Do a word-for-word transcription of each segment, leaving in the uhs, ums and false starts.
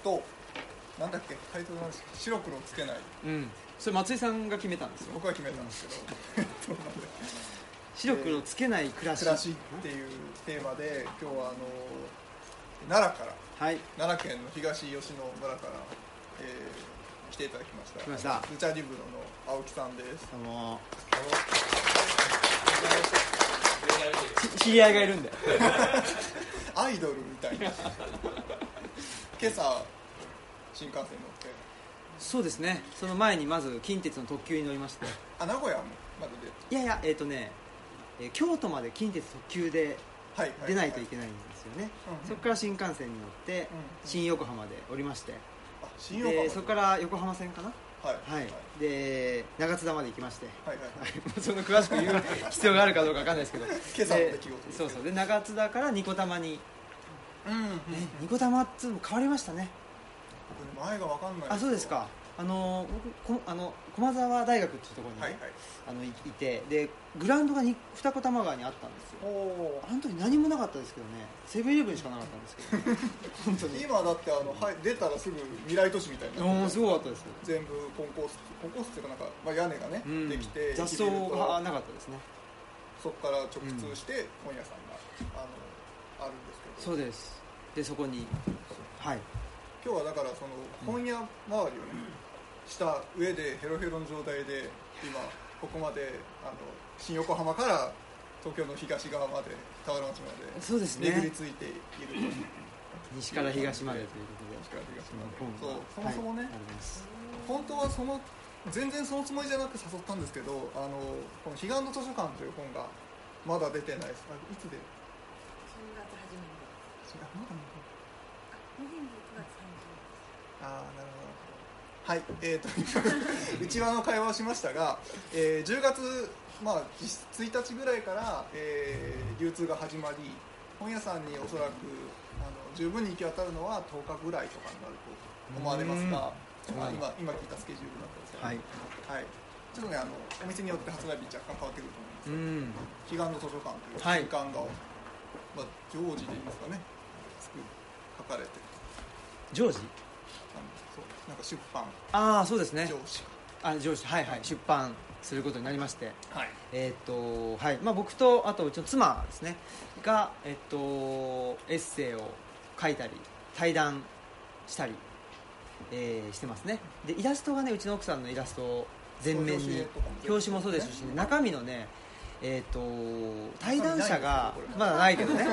となんだっけタイトルなんですか、白黒つけない、うん、それ松井さんが決めたんですよ。僕は決めたんですけど白黒つけない暮らし、暮らしっていうテーマで今日はあの奈良から、はい、奈良県の東吉野村から、えー、来ていただきました。来ました。ルチャリブロの青木さんです。どうも。どうも。知り合いがいるんだよ。アイドルみたいな。今朝新幹線乗って。そうですね。その前にまず近鉄の特急に乗りまして。あ、名古屋もまでで。いやいや、えっとね、京都まで近鉄特急で出ないといけないんですよね。はいはいはい、うんうん、そこから新幹線に乗って、うんうん、新横浜で降りまして、あ、新横浜で、そこから横浜線かな、はいはいはい、で長津田まで行きまして、はいはいはい、その詳しく言う必要があるかどうか分かんないですけど今朝の出来事、そうそう、で長津田から二子玉に、うんうんうん、ね、二子玉っても変わりましたね。僕前が分かんない。あ、そうですか。あの僕こあの駒沢大学っていうところに、はいはい、あの い, いてでグラウンドがに二子玉川にあったんですよ。お、あの時何もなかったですけどね、セブンイレブンしかなかったんですけど、ね、本当に今だってあの、はい、出たらすぐ未来都市みたいな、すごかったです。全部コンコースコンコースっていうかなんか、まあ、屋根がね、うん、できて雑草がなかったですね。そこから直通して本屋さんが、うん、あ, のあるんですけど、そうです。でそこに、はい、今日はだからその本屋周りをね、うんした上でヘロヘロの状態で今ここまであの新横浜から東京の東側まで田原町まで、そうですね、巡りついているという、西から東までということで、西から東まで、そう、そもそもね、はい、本当はその全然そのつもりじゃなく誘ったんですけど、あのこの「彼岸の図書館」という本がまだ出てないです。いつでしちがつ初めに、まだにせんにじゅうきゅうねん。ああ、なるほど。はい、えー、と内輪の会話をしましたが、えー、じゅうがつ、まあ、ついたちぐらいから、えー、流通が始まり、本屋さんにおそらくあの十分に行き渡るのはとおかぐらいとかになると思われますが、まあ、今, 今聞いたスケジュールだったんですけど、はいはい、ちょっとねあのお店によって発売日若干変わってくると思いますが、彼岸の図書館という習慣が、はい、まあ、常時でいいますかね、書かれて常時なんか出版、ああ、そうですね、上司あ上司、はいはい、はい、出版することになりまして、はい、えっ、ー、とはい、まあ僕とあとうちの妻ですねがえっ、ー、とエッセイを書いたり対談したり、えー、してますね。でイラストがね、うちの奥さんのイラストを全面に、表紙もそうですし、ね、中身のね、えっ、ー、と対談者がまだないけどね、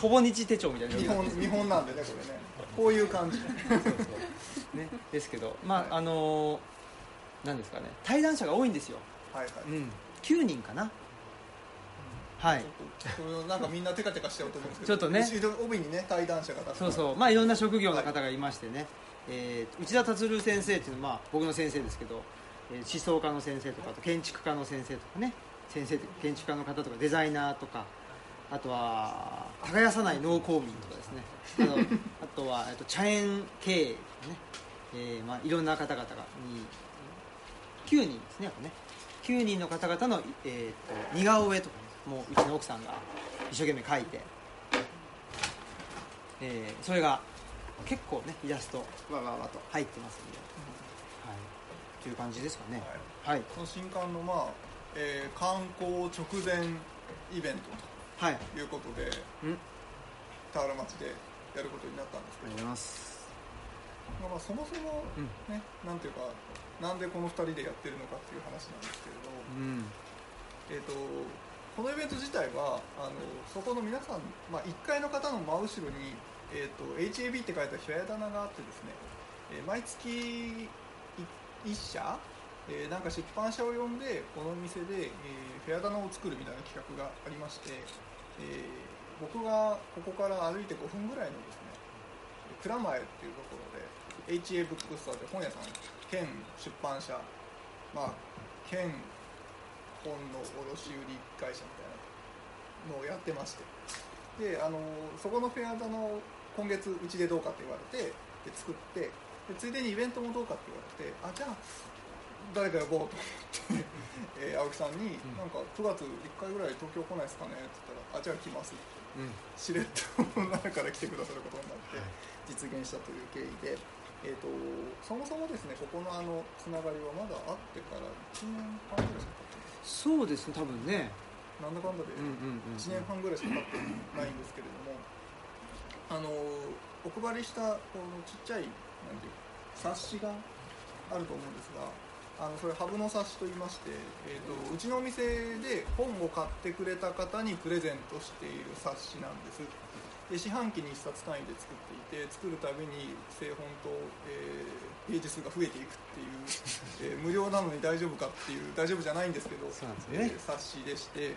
ほぼ日手帳みたいな、見本、見本なんでね、これね。こういう感じそうそうね、ですけど、まあ、はい、あの何ですかね、対談者が多いんですよ。はいはい、うん、きゅうにんかな。うん、はい。なんかみんなテカテカしちゃうと思うんですけど。ちょっとね。帯にね、対談者がたくさん。そうそう。まあいろんな職業の方がいましてね。はい、えー、内田達郎先生っていうのは、まあ、僕の先生ですけど、えー、思想家の先生とか、あと建築家の先生とかね、先生とか建築家の方とかデザイナーとか。あとは耕さない農耕民とかですね。あとはえっと茶園経営ね、えー、まあいろんな方々がにきゅうにんですね、やっぱね、きゅうにんの方々のえっと似顔絵とか、ね、もううちの奥さんが一生懸命描いて、えー、それが結構ねイラストわわわと入ってますんで、はい、という感じですかね。はい。はい、その新刊のまあ、えー、刊行直前イベントと。はい、いうことで、うん、田原町でやることになったんですけど、ありがとうございます、まあまあ、そもそも、ね、うん、なんていうか、なんでこのふたりでやってるのかっていう話なんですけれど、うん、えーと、このイベント自体はあのそこの皆さん、まあ、いっかいの方の真後ろに、えーと、エイチエービー って書いた平屋棚があってですね、えー、毎月いっ社、えー、なんか出版社を呼んでこのお店で、えー、平屋棚を作るみたいな企画がありまして、えー、僕がここから歩いてごふんぐらいのですね、蔵前っていうところで エイチエー ブックストアで本屋さん兼出版社、まあ、兼本の卸売会社みたいなのをやってまして、であのそこのフェアだの今月うちでどうかって言われてで作って、でついでにイベントもどうかって言われて、あ、じゃあ誰か呼ぼうと思って、えー、青木さんに、なんかくがついっかいぐらい東京来ないですかねって言ったら、あ、じゃあ来ますってしれっと女から来てくださることになって実現したという経緯で、えー、とそもそもですね、ここのあのつながりはまだあってからいちねんはんぐらいしか経ってないです。そうですね、多分ね。なんだかんだでいちねんはんぐらいしか経ってないんですけれども、あのお配りしたこのちっちゃいなんていう冊子があると思うんですが、あのそれハブの冊子と言いまして、えー、とうちのお店で本を買ってくれた方にプレゼントしている冊子なんです。で四半期にいっさつ単位で作っていて、作るたびに製本と、えー、ページ数が増えていくっていう、えー、無料なのに大丈夫かっていう、大丈夫じゃないんですけど、そうなんですね、えー、冊子でして、で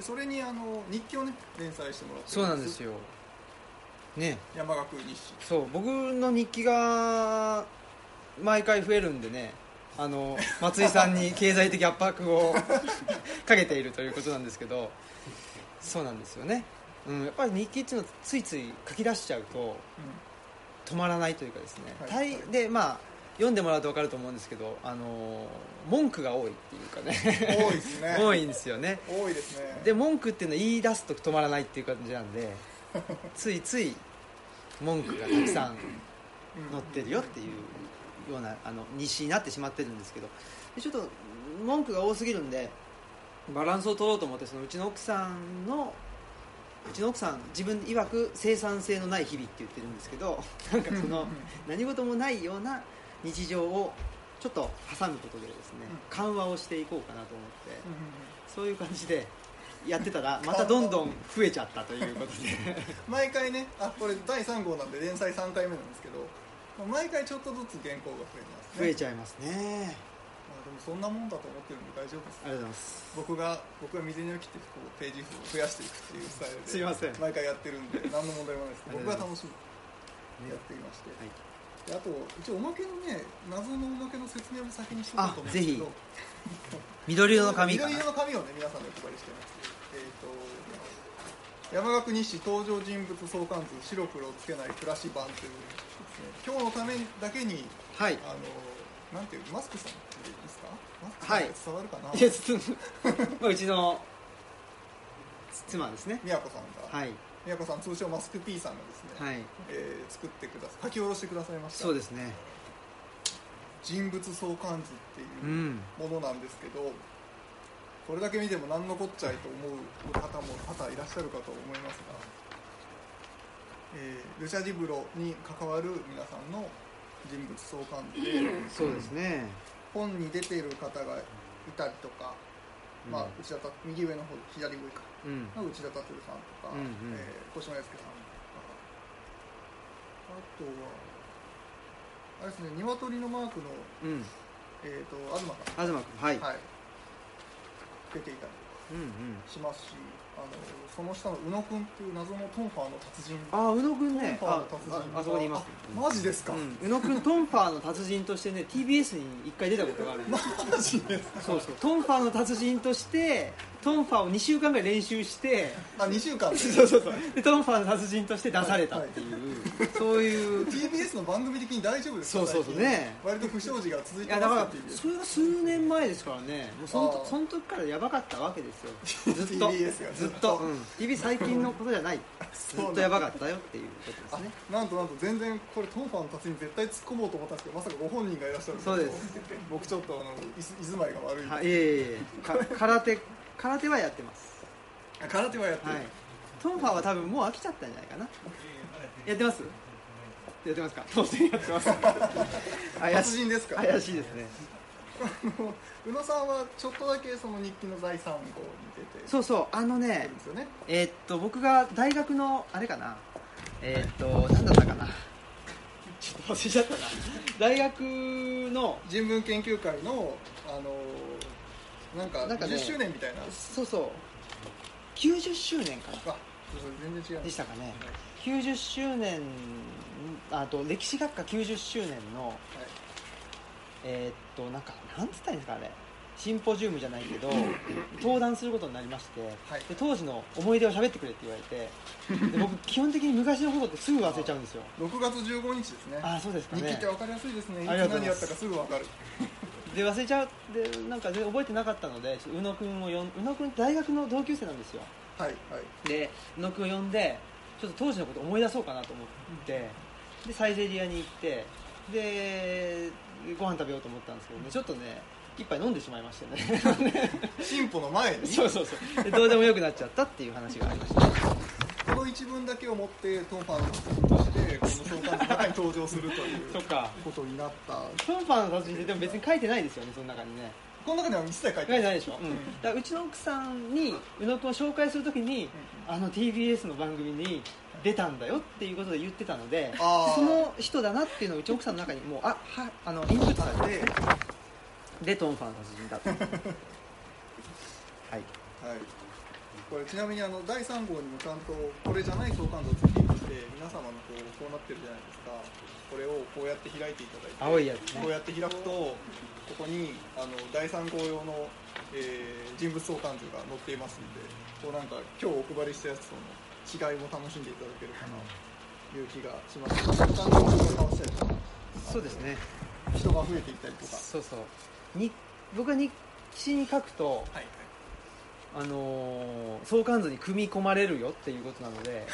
それにあの日記をね連載してもらってるんです。そうなんですよね、山岳日誌。そう、僕の日記が毎回増えるんでね、あの松井さんに経済的圧迫をかけているということなんですけど、そうなんですよね、うん、やっぱり日記っていうのはついつい書き出しちゃうと止まらないというかですね、はいはい、でまあ読んでもらうと分かると思うんですけど、あの文句が多いっていうかね、多いですね多いんですよね、多いですね。で文句っていうのは言い出すと止まらないっていう感じなんで、ついつい文句がたくさん載ってるよっていうようなあの日誌になってしまってるんですけど、でちょっと文句が多すぎるんでバランスを取ろうと思って、そのうちの奥さんのうちの奥さん自分曰く生産性のない日々って言ってるんですけど、なんかその何事もないような日常をちょっと挟むことでですね、緩和をしていこうかなと思って、そういう感じでやってたらまたどんどん増えちゃったということで毎回ね、あこれだいさん号なんで連載さんかいめなんですけど、毎回ちょっとずつ原稿が増えますね。増えちゃいますね。まあ、でもそんなもんだと思ってるんで大丈夫です。ありがとうございます。僕が僕が水に切ってこうページ数を増やしていくっていうスタイルですいません、毎回やってるんで何の問題もないです。僕が楽しみにやっていまして、ね、はい、であと一応おまけのね、謎のおまけの説明も先にしようと思うんですけど、緑色の紙かな、緑色の紙をね皆さんでお配りしてます。えー、と山岳日誌登場人物相関図白黒つけない暮らし版というです、ね、今日のためだけに、はい、あのなんていうマスクさんっていいですか、マスクさんって伝わるかな、はい、いやうちの妻ですね、宮子さんが、はい、宮子さん通称マスク P さんがですね、はい、えー、作ってくださ書き下ろしてくださいました。そうですね、人物相関図っていうものなんですけど、うん、これだけ見ても何のこっちゃいと思う方も多々いらっしゃるかと思いますが、えー、ルチャジブロに関わる皆さんの人物相関図で、そうですね、本に出ている方がいたりとか、うん、まあ、内田右上の方左上か、うん、内田達さんとか、うんうん、えー、小島康介さんとか、あとはあれですね、鶏のマークの、うん、えーと、東さん、東君、はい、はい、出ていたりとかしますし、うんうん、あのその下の宇野くんっていう謎のトンファーの達人、あ宇野くんね、トンファーの達人、 あ, あ, あそこにいます、うん、マジですか、うん、宇野くんトンファーの達人としてねティービーエス に一回出たことがあるんですマジですか。そうそう、トンファーの達人としてトンファーをにしゅうかんぐらい練習して、あにしゅうかんそうそうそうでトンファーの達人として出されたっていう、はいはい、そういうティービーエス の番組的に大丈夫ですか。そうそうそうね、割と不祥事が続いてます。いやだからそれが数年前ですからね、もう そ, のその時からやばかったわけですよずっと ティービーエス がずっと、うん、ティービー 最近のことじゃないずっとやばかったよっていうことですね。なんとなんと全然これトンファーの達人絶対突っ込もうと思ったんですけど、まさかご本人がいらっしゃるんで、そうです、僕ちょっとあの居住まいが悪いんで、あいえいえいえ空手空手はやってます。あ空手はやってる、はい、トンファーは多分もう飽きちゃったんじゃないかなやってますやってますか当然やってます達人ですか、怪しいですね宇野さんはちょっとだけその日記のだいさんごうに出て、そうそう、あの ね, ねえー、っと僕が大学のあれかな、えー、っと何だったかなちょっと忘れちゃったな大学の人文研究会のあのなんかにじゅっしゅうねんみたい な, な、ね、そうそうきゅうじゅっしゅうねんかな、あ全然違うでしたかね、きゅうじゅっしゅうねん、あと歴史学科きゅうじゅっしゅうねんの、はい、えー、っとなんかなんつったらいいんですかあれ、シンポジウムじゃないけど登壇することになりまして、はい、で当時の思い出を喋ってくれって言われて、で僕基本的に昔のことってすぐ忘れちゃうんですよ。ろくがつじゅうごにちですね。あそうですかね、日記って分かりやすいですね、いつ何やったかすぐ分かるで忘れちゃうで、なんか全然覚えてなかったので宇野くんを呼ん宇野くんって大学の同級生なんですよ、はいはい、で野木を呼んでちょっと当時のこと思い出そうかなと思って、うん、でサイゼリアに行ってでご飯食べようと思ったんですけどね、ちょっとね一杯飲んでしまいましたね進歩の前にそうそうそうでどうでもよくなっちゃったっていう話がありましたこの一文だけを持ってトンファンとしてこの創刊の中に登場するということになったトンファンの達人ってでも別に書いてないですよね、その中にね、この中では一切書いてないでしょ、うん、だからうちの奥さんに宇野くんを紹介するときに、うん、あの ティービーエス の番組に出たんだよっていうことで言ってたので、その人だなっていうのをうちの奥さんの中にもうあはあのインプットされてでトンファンの達人だったはい、はい、これちなみにあのだいさん号にもちゃんとこれじゃない相関図をつけていて皆様のこうこうなってるじゃないですか、これをこうやって開いていただいて青いやつ、ね、こうやって開くとここにあのだいさん号用の、えー、人物相関図が載っていますので、こうなんか今日お配りしたやつとの違いも楽しんでいただけるかなという気がします。相関図が変わったりとか、そうですね、人が増えていったりとか、そうそうに僕が日誌に書くと、はいはい、あのー、相関図に組み込まれるよっていうことなので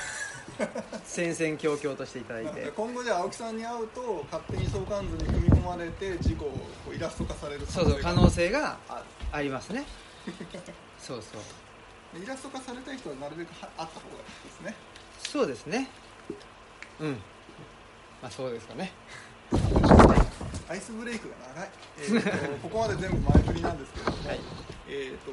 戦々恐々としていただいて、今後じゃあ青木さんに会うと勝手に相関図に組み込まれて事故をイラスト化される可能性が、そうそう可能性がありますねそうそうイラスト化されたい人はなるべくあった方がいいですね。そうですね、うん、まあそうですかねアイスブレイクが長い、えー、とここまで全部前振りなんですけれども、はい、えーと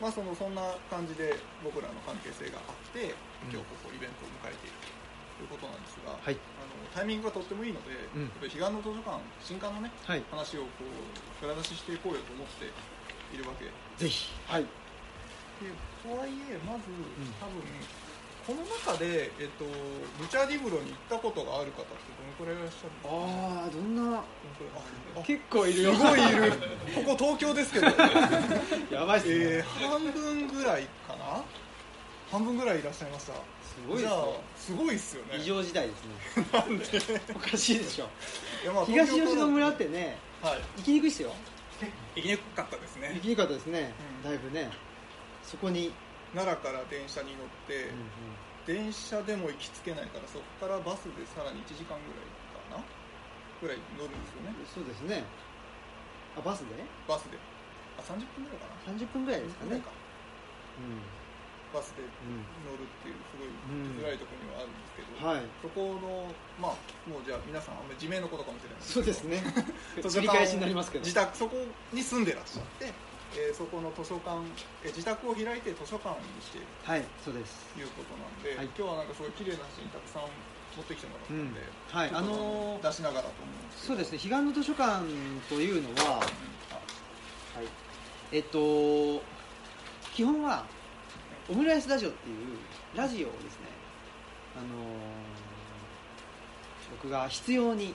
まあ、そのそんな感じで僕らの関係性があって今日ここイベントを迎えているということなんですが、はい、あのタイミングがとってもいいので、うん、彼岸の図書館新刊のね、はい、話をこう蔵出ししていこうよと思っているわけぜひ、はい、でとはいえまず、うん、多分この中で、えっと、ブチャディブロに行ったことがある方ってどのくらいいらっしゃるの？あー、どんな結構いるよ、すごいいるここ東京ですけどやばいっすね、えー、半分ぐらいかな半分ぐらいいらっしゃいました。すごいっすね、じゃあすごいっすよね、異常事態ですねなんでおかしいでしょ。いや、まあ、東吉野村ってね、はい、行きにくいっすよ行きにくかったですね行きにくかったですね、うん、だいぶね、そこに奈良から電車に乗って、うんうん、電車でも行きつけないからそこからバスでさらにいちじかんぐらいかなぐらい乗るんですよね。そうですね、あバスでバスであさんじゅっぷんぐらいかなさんじゅっぷんぐらいですかね、うん、バスで乗るっていうすごい行きづらいところにはあるんですけど、うんうん、はい、そこのまあもうじゃあ皆さんあんまり自明のことかもしれないですけど、そうですね繰り返しになりますけど自宅そこに住んでらっしゃってえー、そこの図書館、えー、自宅を開いて図書館にしている、はい、そうですということなんで、はい、今日はなんかすごい綺麗な写真たくさん持ってきてもらったんで、うん、はい、あのー、出しながらと思うんですけど、そうですね、彼岸の図書館というのは、はい、えっと基本はオムライスラジオっていうラジオをですね、あのー、僕が必要に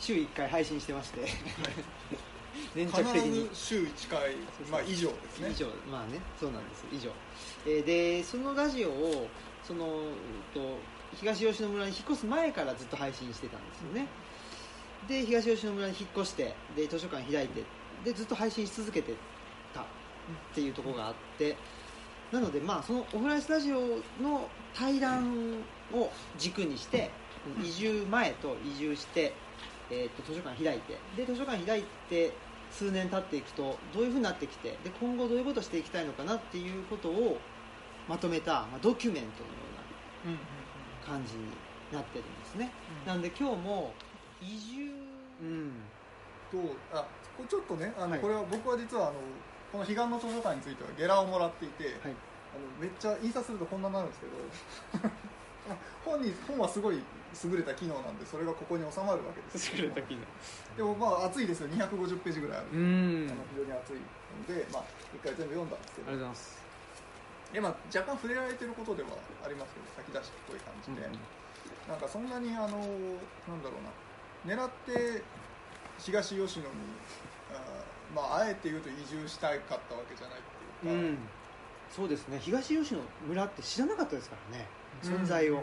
週いっかい配信してまして、はい粘着的に必ず週いっかい、まあ、以上ですね以上、まあね、そうなんです以上、えー、でそのラジオをそのと東吉野村に引っ越す前からずっと配信してたんですよね、うん、で東吉野村に引っ越してで図書館開いてでずっと配信し続けてたっていうところがあって、うん、なのでまあそのオフライスラジオの対談を軸にして、うん、移住前と移住して、えー、と図書館開いてで図書館開いて数年経っていくとどういう風になってきてで今後どういうことをしていきたいのかなっていうことをまとめた、まあ、ドキュメントのような感じになってるんですね、うん、なんで今日も移住、うん、とあこれちょっとねあの、はい、これは僕は実はあのこの彼岸の図書館についてはゲラをもらっていて、はい、あのめっちゃ印刷するとこんなになるんですけど本に本はすごい優れた機能なんでそれがここに収まるわけですけども、優れた機能でもまあ厚いですよ、にひゃくごじゅうページぐらいある、うんあの非常に厚いので、まあ、いっかい全部読んだんですけど、ありがとうございます。で、まあ、若干触れられてることではありますけど先出しっぽい感じで、うん、なんかそんなにあのなんだろうな狙って東吉野に あ,、まあ、あえて言うと移住したかったわけじゃないっていうか、うん、そうですね、東吉野村って知らなかったですからね存在を、うんうん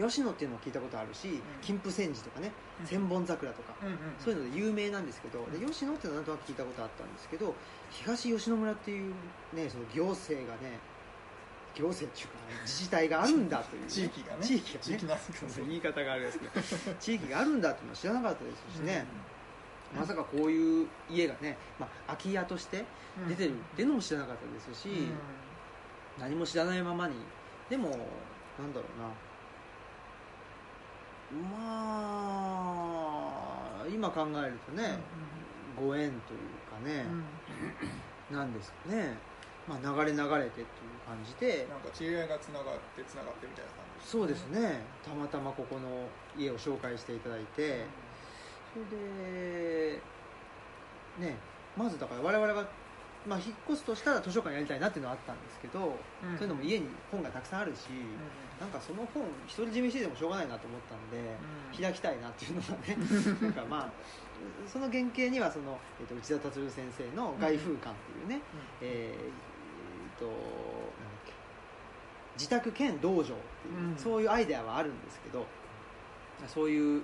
うんうん、吉野っていうのを聞いたことあるし、うん、金峰山寺とかね、うん、千本桜とか、うんうんうん、そういうので有名なんですけど、で吉野っていうのはなんとなく聞いたことあったんですけど、東吉野村っていうねその行政がね行政というか自治体があるんだという、ね、地域がね、地域がね、地域なんですけど言い方があれですけど地域があるんだというのは知らなかったですしね、うん、まさかこういう家がね、まあ、空き家として出てるっていうのも知らなかったですし、うん、何も知らないままに、でもなんだろうな、まあ今考えるとね、うん、ご縁というかね、うん、なんですかね、まあ、流れ流れてっていう感じで、なんか知り合いがつながってつながってみたいな感じ、ね、そうですね、たまたまここの家を紹介していただいて、うん、それでね、まずだから我々が、まあ、引っ越すとしたら図書館やりたいなっていうのはあったんですけど、うん、そういうのも家に本がたくさんあるし、うん、なんかその本独り占めしてでもしょうがないなと思ったので、うん、開きたいなっていうのがねなんかまあその原型にはその、えー、と内田達郎先生の外風館っていうね、うん、えー、となんだっけ、自宅兼道場っていう、うん、そういうアイデアはあるんですけど、そういう、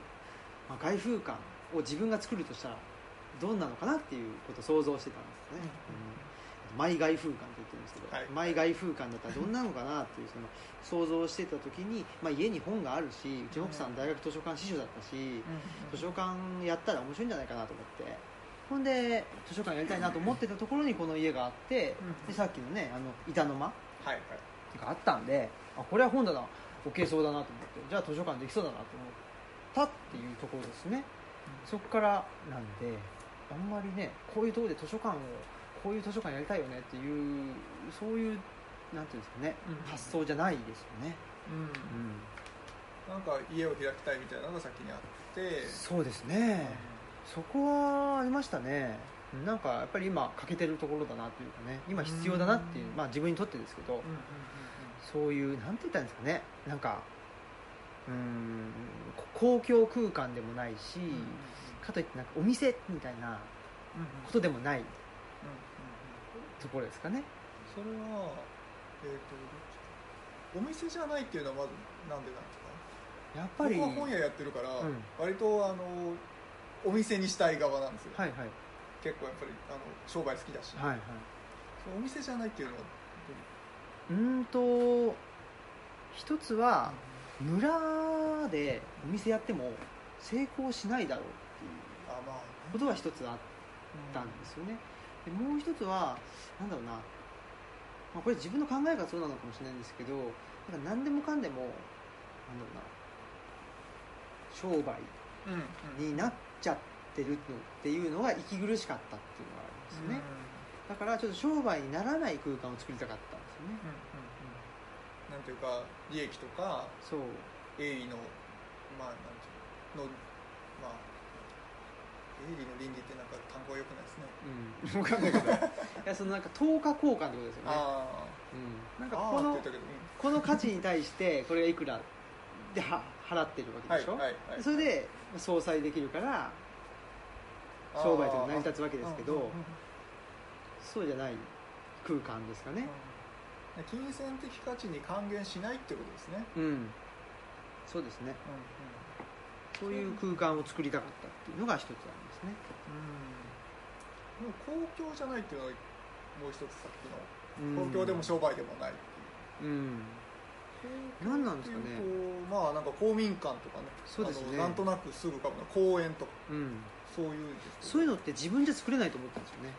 まあ、外風館を自分が作るとしたらどんなのかなっていうことを想像してたんですね、うんうん、マイ外風館って言ってるんですけど、はい、マイ外風館だったらどんなのかなっていうその想像してた時に、まあ、家に本があるし、うちの奥さん大学図書館司書だったし、うん、図書館やったら面白いんじゃないかなと思って、ほんで図書館やりたいなと思ってたところにこの家があって、でさっきのね、あの板の間、はいはい、ってかあったんで、あ、これは本棚置けそうだなと思って、じゃあ図書館できそうだなと思ったっていうところですね、うん、そこからなんで、あんまりね、こういうところで図書館を、こういう図書館やりたいよねっていう、そういう、なんていうんですかね、うん、発想じゃないですよね、うんうん。なんか家を開きたいみたいなのが先にあって。そうですね。うん、そこはありましたね。なんかやっぱり今欠けてるところだなというかね、今必要だなっていう、うん、まあ自分にとってですけど、うんうんうんうん、そういう、なんて言ったんですかね、なんか、うーん、公共空間でもないし、うん、かといってなんかお店みたいなことでもないところですかね。それは、えー、とお店じゃないっていうのはまず何でなんですか。やっぱり僕は本屋やってるから、うん、割とあのお店にしたい側なんですよ、はいはい、結構やっぱりあの商売好きだし、はいはい、そのお店じゃないっていうのはどういうと、一つは村でお店やっても成功しないだろうことは一つあったんですよね、うん、でもう一つはなんだろうな、まあ、これ自分の考えがそうなのかもしれないんですけど、なんか何でもかんでもなんだろうな、商売になっちゃってるっていうのが息苦しかったっていうのがあるんですよね、うん、だからちょっと商売にならない空間を作りたかったんですよね、うんうんうん、なんていうか利益とかそう営利のまあなんていうの、のまあ営利の倫理ってなんか単語は良くないですね、うん、分かんないけどいやそのなんか等価交換ってことですよね、あ、うん、なんかこの、あ、この価値に対してこれがいくらでは払ってるわけでしょ、はいはいはい、それで相殺できるから商売というのは成り立つわけですけど、そうじゃない空間ですかね、金銭的価値に還元しないってことですね、うん、そうですね、うんうん、そういう空間を作りたかったっていうのが一つありますね、うん、もう公共じゃないっていうのはもう一つさっきの、うん、公共でも商売でもないっていう、うん、何なんですかね、まあなんか公民館とかね、そうですね、あのなんとなくすぐかも公園とか、うん、そういうそういうのって自分じゃ作れないと思ったんですよね、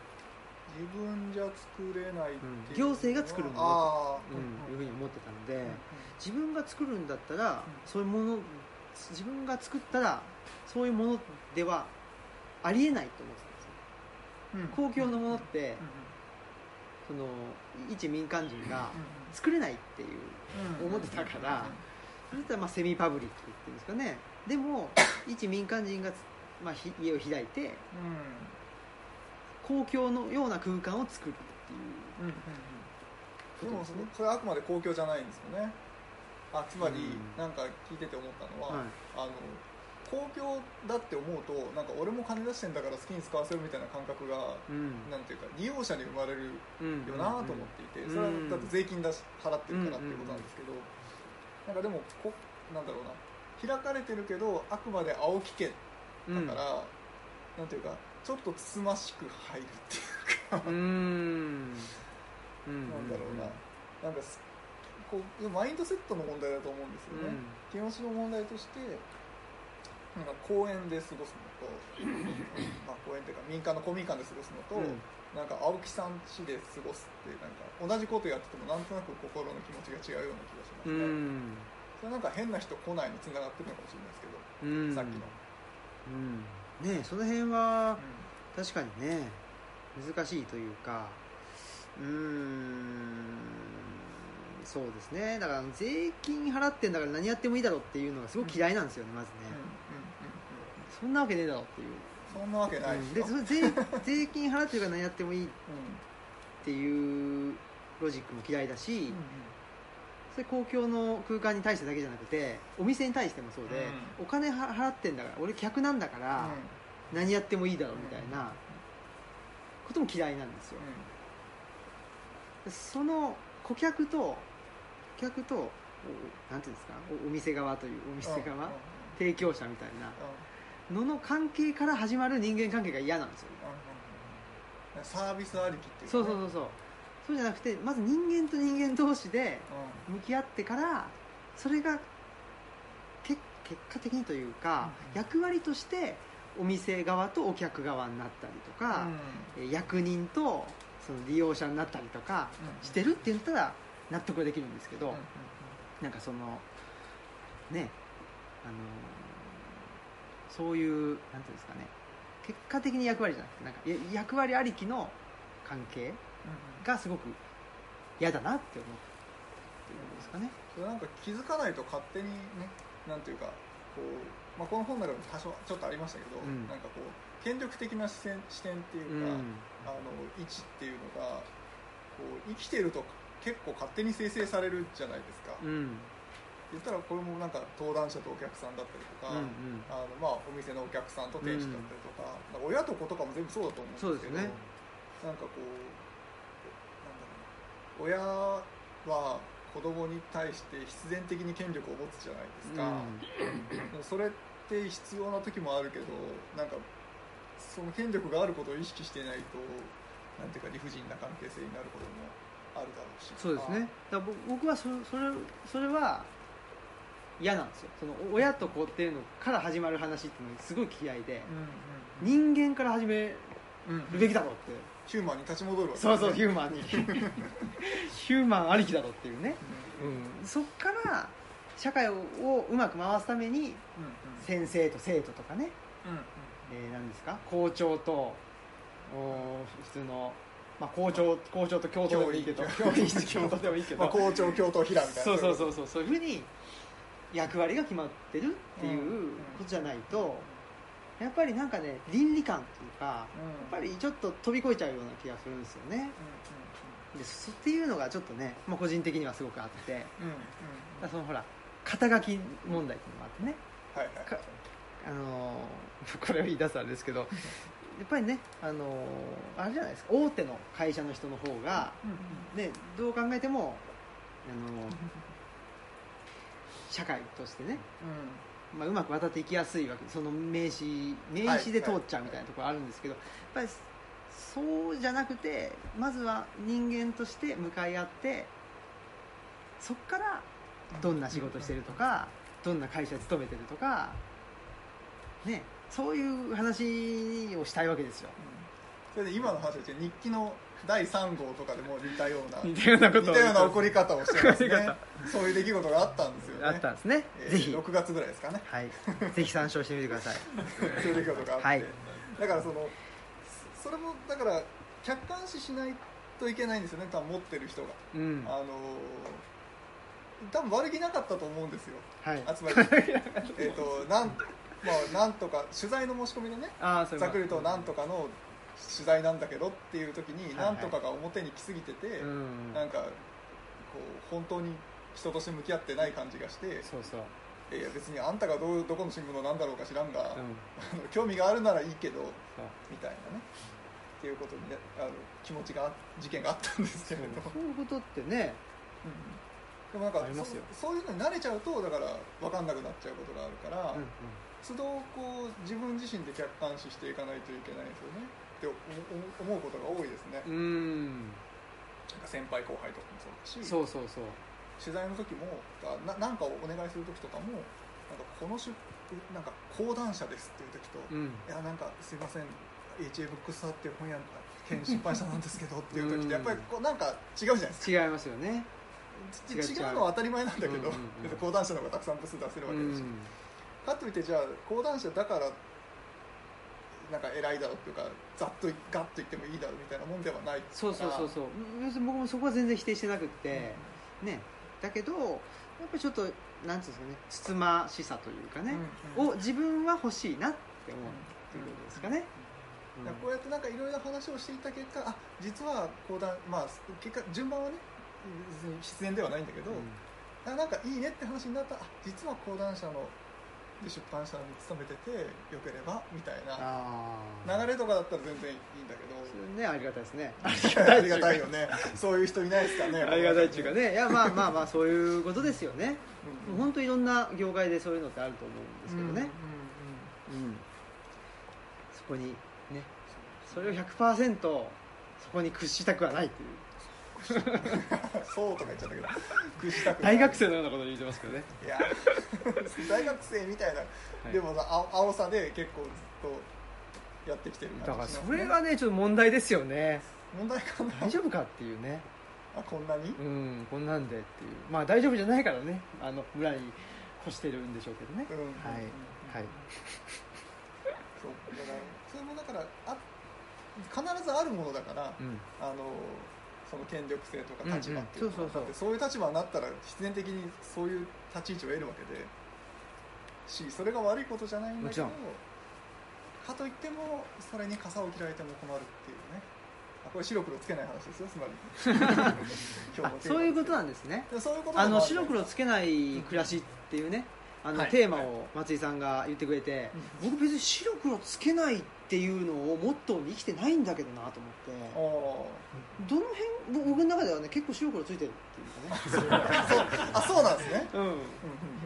自分じゃ作れないっていう、うん、行政が作るものだと、うん、いうふうに思ってたので、うんうん、自分が作るんだったら、うん、そういうもの自分が作ったらそういうものではありえないと思ってたんですよ、うん、公共のものって、うん、その一民間人が作れないっていう、うん、思ってたから、うん、それだったらまあセミパブリックって言ってるんですかね、でも一民間人が、まあ、家を開いて、うん、公共のような空間を作るっていうことですね、うんうんうん、でもその、それはあくまで公共じゃないんですよね、あ、つまりなんか聞いてて思ったのは、うん、あの公共だって思うとなんか俺も金出してんだから好きに使わせるみたいな感覚が、うん、なんていうか利用者に生まれるよなと思っていて、うん、それはだって税金だし払ってるからっていうことなんですけど、うん、なんかでもこなんだろうな、開かれてるけどあくまで青木家だから、うん、なんていうかちょっとつつましく入るっていうか、うーん、なんだろうな、なんかこうマインドセットの問題だと思うんですよね、うん、気持ちの問題としてなんか公園で過ごすのとまあ公園というか民間の公民館で過ごすのと、うん、なんか青木さん家で過ごすってなんか同じことやっててもなんとなく心の気持ちが違うような気がしますね、うん、それなんか変な人来ないにつながってるのかもしれないですけど、うん、さっきの、うん、ねえその辺は、うん、確かにね難しいというかうーんそうですね。だから税金払ってんだから何やってもいいだろうっていうのがすごく嫌いなんですよね、うん、まずね、うんうんうんうん、そんなわけねえだろっていうそんなわけないでしょ、うん、で税, 税金払ってるから何やってもいいっていうロジックも嫌いだし、うんうん、それ公共の空間に対してだけじゃなくてお店に対してもそうで、うん、お金払ってんだから俺客なんだから何やってもいいだろうみたいなことも嫌いなんですよ、うん、その顧客と顧客となんていうんですか お, お店側というお店側、うん、提供者みたいなのの関係から始まる人間関係が嫌なんですよ、うん、サービスありきっていう、ね、そうそうそうそうそうじゃなくてまず人間と人間同士で向き合ってからそれがけ結果的にというか、うん、役割としてお店側とお客側になったりとか、うん、役人とその利用者になったりとかしてるって言ったら納得できるんですけど、うんうんうん、なんかそのねあのそういうなんていうんですかね結果的に役割じゃなくてなんか役割ありきの関係がすごく嫌だなって思ってるんですかね。それなんか気づかないと勝手にねなんていうかこう、まあ、この本の中でも多少ちょっとありましたけど、うん、なんかこう権力的な視点、視点っていうか、うん、あの位置っていうのがこう生きてると結構勝手に生成されるじゃないですか、うん、言ったらこれもなんか登壇者とお客さんだったりとか、うんうんあのまあ、お店のお客さんと店主だったりとか、うん、なんか親と子とかも全部そうだと思うんですけどそうですね、なんかこうなんだろう親は子供に対して必然的に権力を持つじゃないですか、うん、でもそれって必要な時もあるけどなんかその権力があることを意識していないとなんていうか理不尽な関係性になることもあるだろうしそうですねだから僕は そ, そ, れそれは嫌なんですよその親と子っていうのから始まる話っていうのがすごい嫌いで、うんうんうん、人間から始めるべきだろうって、うんうん、ヒューマンに立ち戻るわけですねそうそうヒューマンにヒューマンありきだろうっていうね、うんうん、そっから社会をうまく回すために、うんうん、先生と生徒とかね、うんうんえー、何ですか校長と普通のまあ、校長、校長と教頭でもいいけど教員室教頭でもいいけど校長教頭平みたいなそうそうそうそうそういうふうに役割が決まってるっていうことじゃないとやっぱりなんかね倫理観っていうかやっぱりちょっと飛び越えちゃうような気がするんですよねでそっていうのがちょっとね、まあ、個人的にはすごくあってそのほら肩書き問題っていうのもあってねあのこれを言い出すあれですけどやっぱりね、あのー、あれじゃないですか大手の会社の人の方が、うんうんね、どう考えても、あのー、社会としてね、うんまあ、うまく渡っていきやすいわけでその名刺、名刺で通っちゃうみたいなところあるんですけど、はいはい、やっぱりそうじゃなくてまずは人間として向かい合ってそっからどんな仕事してるとかどんな会社勤めてるとかねそういう話をしたいわけですよ、うん、それで今の話は日記のだいさん号とかでも似たような似たようなこと似たような起こり方をしてますねそういう出来事があったんですよねあったんですね、えー、ぜひろくがつぐらいですかねはいぜひ参照してみてくださいそういう出来事があって、はい、だからそのそれもだから客観視しないといけないんですよね多分持ってる人が、うん、あのー多分悪気なかったと思うんですよ、はい、つまりえっとなんまあ、なんとか取材の申し込みでねざっくりとなんとかの取材なんだけどっていう時になんとかが表に来すぎてて、はいはい、なんかこう本当に人として向き合ってない感じがしてそうそういや別にあんたが ど, どこの新聞のなんだろうか知らんが、うん、興味があるならいいけどみたいなねっていうことにあの気持ちが事件があったんですけれどそういうことってね、うんでもなんかそ、そういうのに慣れちゃうとだから分かんなくなっちゃうことがあるから、うんうん、都度こう自分自身で客観視していかないといけないですよねって思うことが多いですねうんなんか先輩後輩とかもそうだしそうそうそう取材の時も何かをお願いする時とかもなんかこの出なんか講談社ですっていう時と、うん、いやなんかすいません エイチエー ブックスさんっていう本屋兼出版社なんですけどっていう時ってやっぱりこうなんか違うじゃないですか。違いますよね。違 う, 違うのは当たり前なんだけど、うんうんうん、講談社の方がたくさん部数出せるわけだし、うんうん、かといってじゃあ講談社だからなんか偉いだろうっていうかざっとガッと言ってもいいだろうみたいなもんではないから。そうそうそうそう、僕もそこは全然否定してなくって、うんね、だけどやっぱりちょっとなんていうんですかね、つつましさというかね、うんうん、を自分は欲しいなって思うっていうことですかね、うんうんうん、だこうやってなんかいろいろ話をしていた結果、あ実は講談、まあ、結果順番はね必然ではないんだけど、うん、あなんかいいねって話になった、あ実は講談社ので出版社に勤めててよければみたいな流れとかだったら全然いいんだけど、それねありがたいですね。ありがたい、ありがたいよね。そういう人いないですかね。ありがたいっていうかね、いやまあまあまあそういうことですよね。うんうん、本当いろんな業界でそういうのってあると思うんですけどね。うんうんうんうん、そこに。ね、それを ひゃくパーセント そこに屈したくはないっていうそうとか言っちゃったけど屈したくない、大学生のようなこと言ってますけどね。いや大学生みたいな、はい、でもさ青さで結構ずっとやってきてる感じ、ね、だからそれがねちょっと問題ですよね。問題かな、大丈夫かっていうね。あこんなに、うん、こんなんでっていう、まあ大丈夫じゃないからね、あのぐらい越してるんでしょうけどね、うん、はい、うん、はいそうだからそれもだからあ必ずあるものだから、うん、あのその権力性とか立場っていうのがあって、そういう立場になったら必然的にそういう立ち位置を得るわけでし、それが悪いことじゃないんだけど、かといってもそれに傘を切られても困るっていうね。あこれ白黒つけない話ですよ、つまり今日のテーマです。そういうことなんですね。そういうことであの白黒つけない暮らしっていうね、あのはい、テーマを松井さんが言ってくれて、はい、僕別に白黒つけないっていうのをモットーに生きてないんだけどなと思って、どの辺僕の中ではね結構白黒ついてるっていうかね。あそうなんですね。うん。い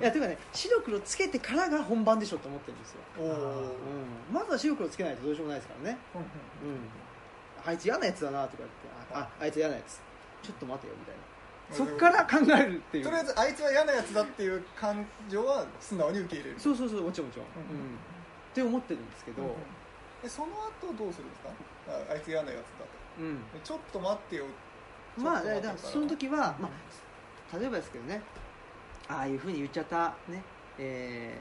やというかね白黒つけてからが本番でしょと思ってるんですよ。おうん、まずは白黒つけないとどうしようもないですからね。うんうん、あいつ嫌なやつだなとか言って、ああいつ嫌なやつ、ちょっと待てよみたいな。そっから考えるっていう、とりあえずあいつは嫌なやつだっていう感情は素直に受け入れる。そうそうそう、もちろんもちろん、うんうん、って思ってるんですけど、うんうん、えその後どうするんですか。 あ, あいつ嫌なやつだと、うん、ちょっと待ってよ、まあだからその時は、まあ、例えばですけどね、ああいう風に言っちゃったね、え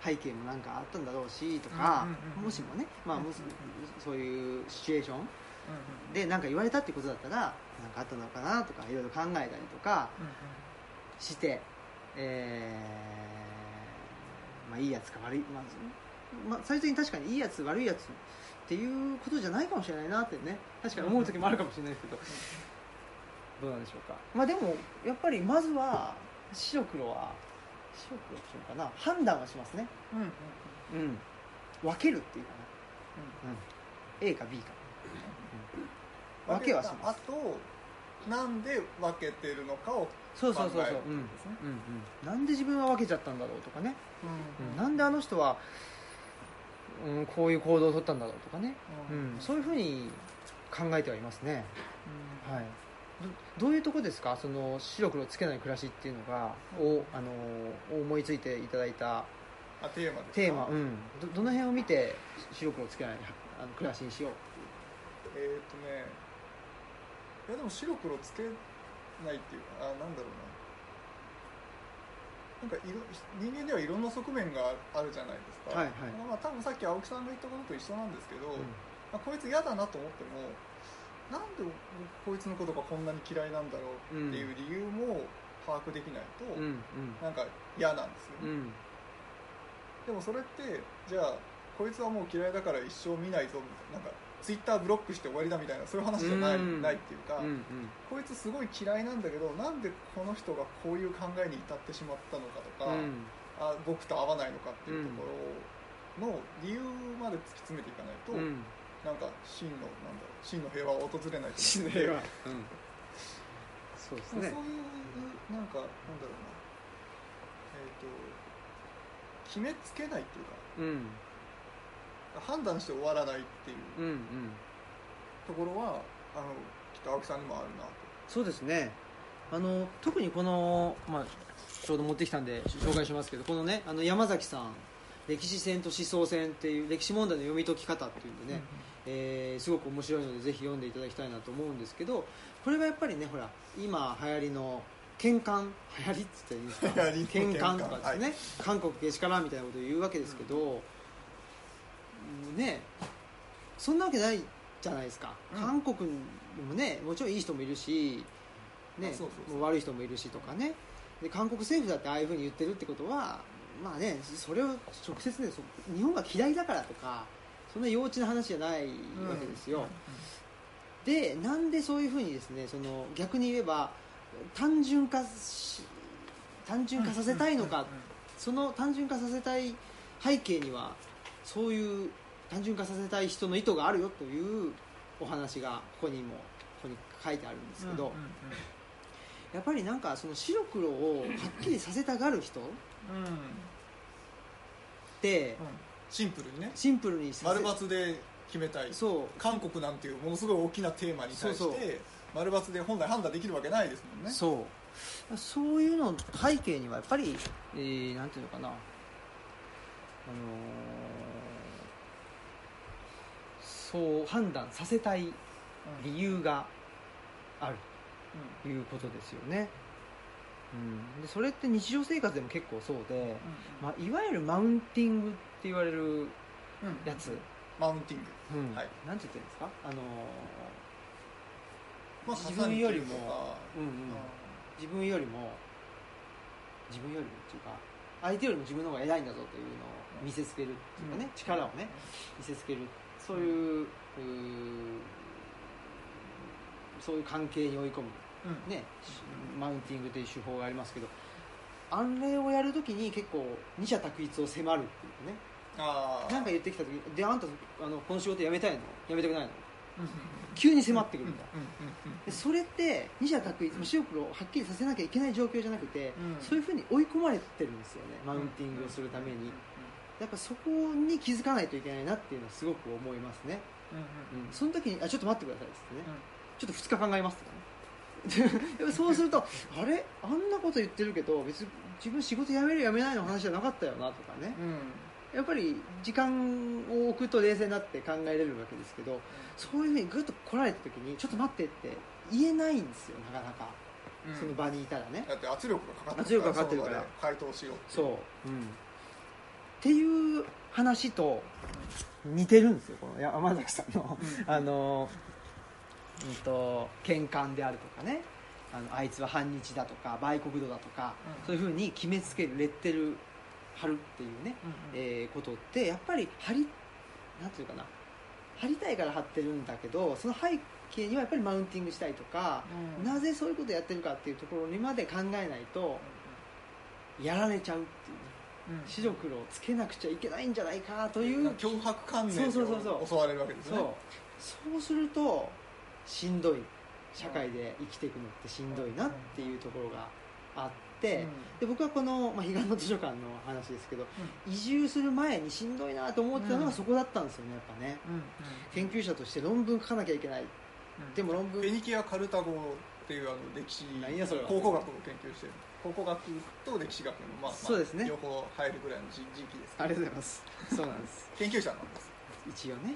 ー、背景もなんかあったんだろうしとか、うんうんうん、もしもね、まあ、もしそういうシチュエーションで何か言われたってことだったら何かあったのかなとかいろいろ考えたりとかして、えーまあ、いいやつか悪い、まあまあ、最終的に確かにいいやつ悪いやつっていうことじゃないかもしれないなってね、確かに思う時もあるかもしれないですけどどうなんでしょうか。まあでもやっぱりまずは白黒は白黒っていうのかな、判断はしますね、うんうん、分けるっていうかな、うんうん、A か B か分けはします。あとなんで分けてるのかを考えるんですね。そうそうそうそう、うんうんうん、なんで自分は分けちゃったんだろうとかね、うんうん、なんであの人は、うん、こういう行動を取ったんだろうとかね、うんうん、そういうふうに考えてはいますね、うんはい、ど, どういうとこですか、その白黒つけない暮らしっていうのが、うん、をあの思いついていただいたあテーマですか。テーマ、うん、ど, どの辺を見て白黒つけないあの暮らしにしよう。えーとね、いやでも白黒つけないっていうか、あなんだろうな、なんか色人間ではいろんな側面があるじゃないですか、はいはい、まあ、多分さっき青木さんが言ったことと一緒なんですけど、うんまあ、こいつ嫌だなと思ってもなんでこいつのことがこんなに嫌いなんだろうっていう理由も把握できないと、うん、なんか嫌なんですよ、うん、でもそれってじゃあこいつはもう嫌いだから一生見ないぞみたいな、なんかツイッターブロックして終わりだみたいな、そういう話じゃない、うん、ないっていうか、うんうん、こいつすごい嫌いなんだけどなんでこの人がこういう考えに至ってしまったのかとか、うん、あ僕と合わないのかっていうところの理由まで突き詰めていかないと、うん、なんか真のなんだろう真の平和は訪れないと真の平和、うん、そうですね。そういうなんかなんだろうな、えーと、決めつけないっていうか、うん判断して終わらないっていうところは、うんうん、あのきっと青木さんにもあるなと。そうですね、あの特にこの、まあ、ちょうど持ってきたんで紹介しますけど、このね、あの山崎さん、歴史戦と思想戦っていう歴史問題の読み解き方っていうんでね、うん、えー、すごく面白いのでぜひ読んでいただきたいなと思うんですけど、これはやっぱりね、ほら今流行りの喧嘩、流行りって言ったらいいんですか、喧嘩とかですね、はい、韓国けしからんみたいなことを言うわけですけど、うん、ね、そんなわけないじゃないですか、うん、韓国にもね、もちろんいい人もいるし、ね、そうそうそう、悪い人もいるしとかね、で韓国政府だってああいうふうに言ってるってことは、まあね、それを直接ね、日本が嫌いだからとか、そんな幼稚な話じゃないわけですよ、うんうん、で、なんでそういうふうにですね、その逆に言えば単純化し、単純化させたいのか、うんうんうんうん、その単純化させたい背景にはそういう単純化させたい人の意図があるよというお話がここにもここに書いてあるんですけど、うんうんうん、やっぱりなんかその白黒をはっきりさせたがる人って、うんうん、シンプルにね、シンプルに丸×で決めたい。そう、韓国なんていうものすごい大きなテーマに対して、そうそう、丸×で本来判断できるわけないですもんね。そう、そういうの背景にはやっぱり、えー、なんていうのかな、あのー、そう判断させたい理由があるということですよね、うん、でそれって日常生活でも結構そうで、うん、まあ、いわゆるマウンティングって言われるやつ、うんうん、マウンティング、うん、はい、なんて言ってるんですか、あのーまあ、自分よりも、うんうん、自分よりも自分よりもっていうか、相手よりも自分の方が偉いんだぞというのを見せつけるっていうかね、うん、力をね、見せつける、そういう、うん、そういう関係に追い込む、うん、ね、マウンティングという手法がありますけど、あれをやるときに結構二者択一を迫るっていうね、あ、なんか言ってきたときに、で、あんたあのこの仕事辞めたいの、辞めたくないの、急に迫ってくるんだ、うんうんうんうん、でそれって二者択一、白黒をはっきりさせなきゃいけない状況じゃなくて、うん、そういうふうに追い込まれてるんですよね、マウンティングをするために、うんうんうん、やっぱそこに気づかないといけないなっていうのはすごく思いますね、うんうんうん、その時にあ、ちょっと待ってくださいってね、うん、ちょっとふつか考えますとかねそうするとあれ、あんなこと言ってるけど別に自分仕事辞める辞めないの話じゃなかったよなとかね、うん、やっぱり時間を置くと冷静になって考えられるわけですけど、そういうふうにグッと来られた時にちょっと待ってって言えないんですよ、なかなか、うん、その場にいたらね、だって圧力がかかってるから、圧力がかかってるから回答しようって、そう、うん、っていう話と似てるんですよ、この山崎さんのあの、うんと、喧嘩であるとかね、あの、あいつは反日だとか売国奴だとか、うん、そういうふうに決めつけるレッテル張るっていうね、うんうん、えー、ことってやっぱり張り、なんていうかな、張りたいから張ってるんだけど、その背景にはやっぱりマウンティングしたいとか、うん、なぜそういうことやってるかっていうところにまで考えないとやられちゃうっていう、ね、うん、白黒をつけなくちゃいけないんじゃないかという脅迫観念に襲われるわけですね。そう、そうするとしんどい、社会で生きていくのってしんどいなっていうところがあって、で、僕はこの、まあ、彼岸の図書館の話ですけど、うん、移住する前にしんどいなと思ってたのがそこだったんですよね、やっぱね、うんうん、研究者として論文書かなきゃいけない、うん、でも論文フェニキア・カルタゴっていうあの歴史、考古学を研究してる、考古学と歴史学の、まあまあ、そうですね、両方入るぐらいの時期です、ね、ありがとうございます。そうなんです研究者なんです一応ね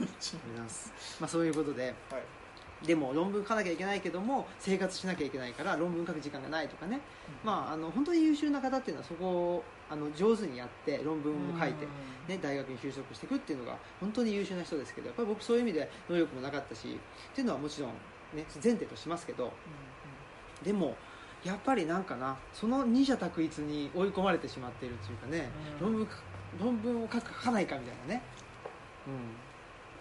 一応なんです、まあ、そういうことで、はい、でも論文書かなきゃいけないけども生活しなきゃいけないから論文書く時間がないとかね、うん、まあ、あの本当に優秀な方っていうのはそこをあの上手にやって論文を書いて、ね、大学に就職していくっていうのが本当に優秀な人ですけど、やっぱり僕そういう意味で能力もなかったしっていうのはもちろん、ね、前提としますけど、うんうん、でもやっぱりなんかな、その二者択一に追い込まれてしまっているというかね、うん、論文、論文を書くかないかみたいなね、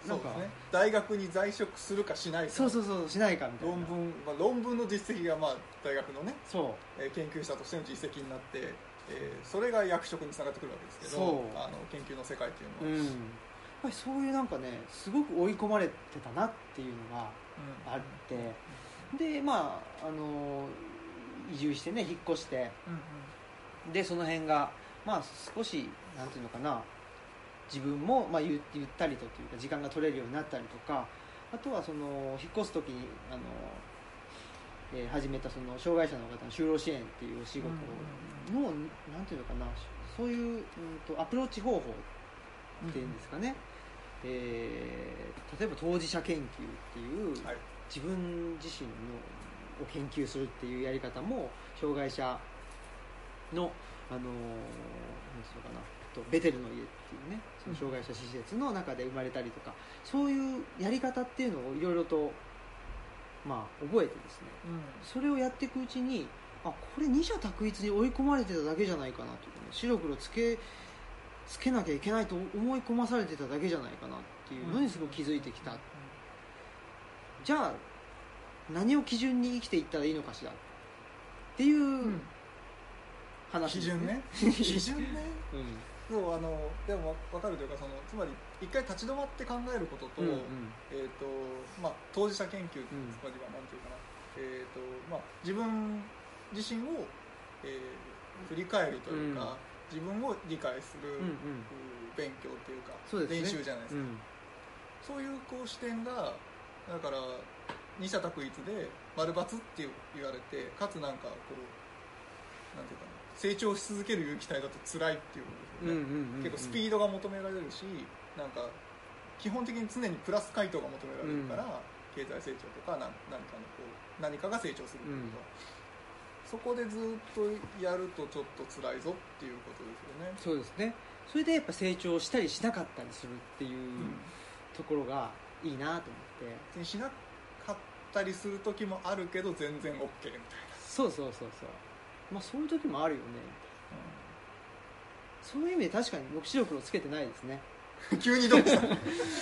うん、なんかそうですね、大学に在職するかしないか、そうそうそう、しないかみたいな、論文、まあ、論文の実績が、まあ、大学のね、そう、えー、研究者としての実績になって、えー、それが役職につながってくるわけですけど、あの研究の世界っていうのは、うん、やっぱりそういうなんかね、すごく追い込まれてたなっていうのがあって、うん、で、まあ、あの移住してね、引っ越して、うんうん、でその辺がまあ少しなんていうのかな、自分も、まあ、ゆったりとというか時間が取れるようになったりとか、あとはその引っ越す時にあのえー、始めたその障害者の方の就労支援っていうお仕事の、うん、なんていうのかな、そういう、うん、とアプローチ方法っていうんですかね、うん、えー、例えば当事者研究っていう、はい、自分自身のを研究するっていうやり方も障害者の、あのー、なんていうのかな、ベテルの家っていうね、その障害者施設の中で生まれたりとか、そういうやり方っていうのをいろいろと、まあ、覚えてですね、うん、それをやっていくうちに、あ、これ二者択一に追い込まれてただけじゃないかなと、ね、白黒つけつけなきゃいけないと思い込まされてただけじゃないかなっていうのにすごく気づいてきた、うん、じゃあ何を基準に生きていったらいいのかしらっていう話ですね、うん、基準ね基準ね、うん、そう、あのでも分かるというか、そのつまり一回立ち止まって考えることと、うんうん、えーとまあ、当事者研究というつまりは何ていうかな、えーとまあ、自分自身を、えー、振り返るというか、うん、自分を理解する、うんうん、勉強というか、そうですね、練習じゃないですか、うん、そういうこう視点がだから二者択一で丸×って言われて、かつなんかこうなんていうかな、成長し続ける有機体だと辛いっていうことですよね、うんうんうんうん、結構スピードが求められるし、なんか基本的に常にプラス回答が求められるから、うん、経済成長とか 何, 何, かのこう何かが成長するというか、うん、そこでずっとやるとちょっと辛いぞっていうことですよね。そうですね。それでやっぱ成長したりしなかったりするっていう、うん、ところがいいなと思って、しなかったりする時もあるけど全然 OK みたいな。そうそうそうそう、まあ、そういう時もあるよね、うん、そういう意味で確かに僕白黒つけてないですね急にどうした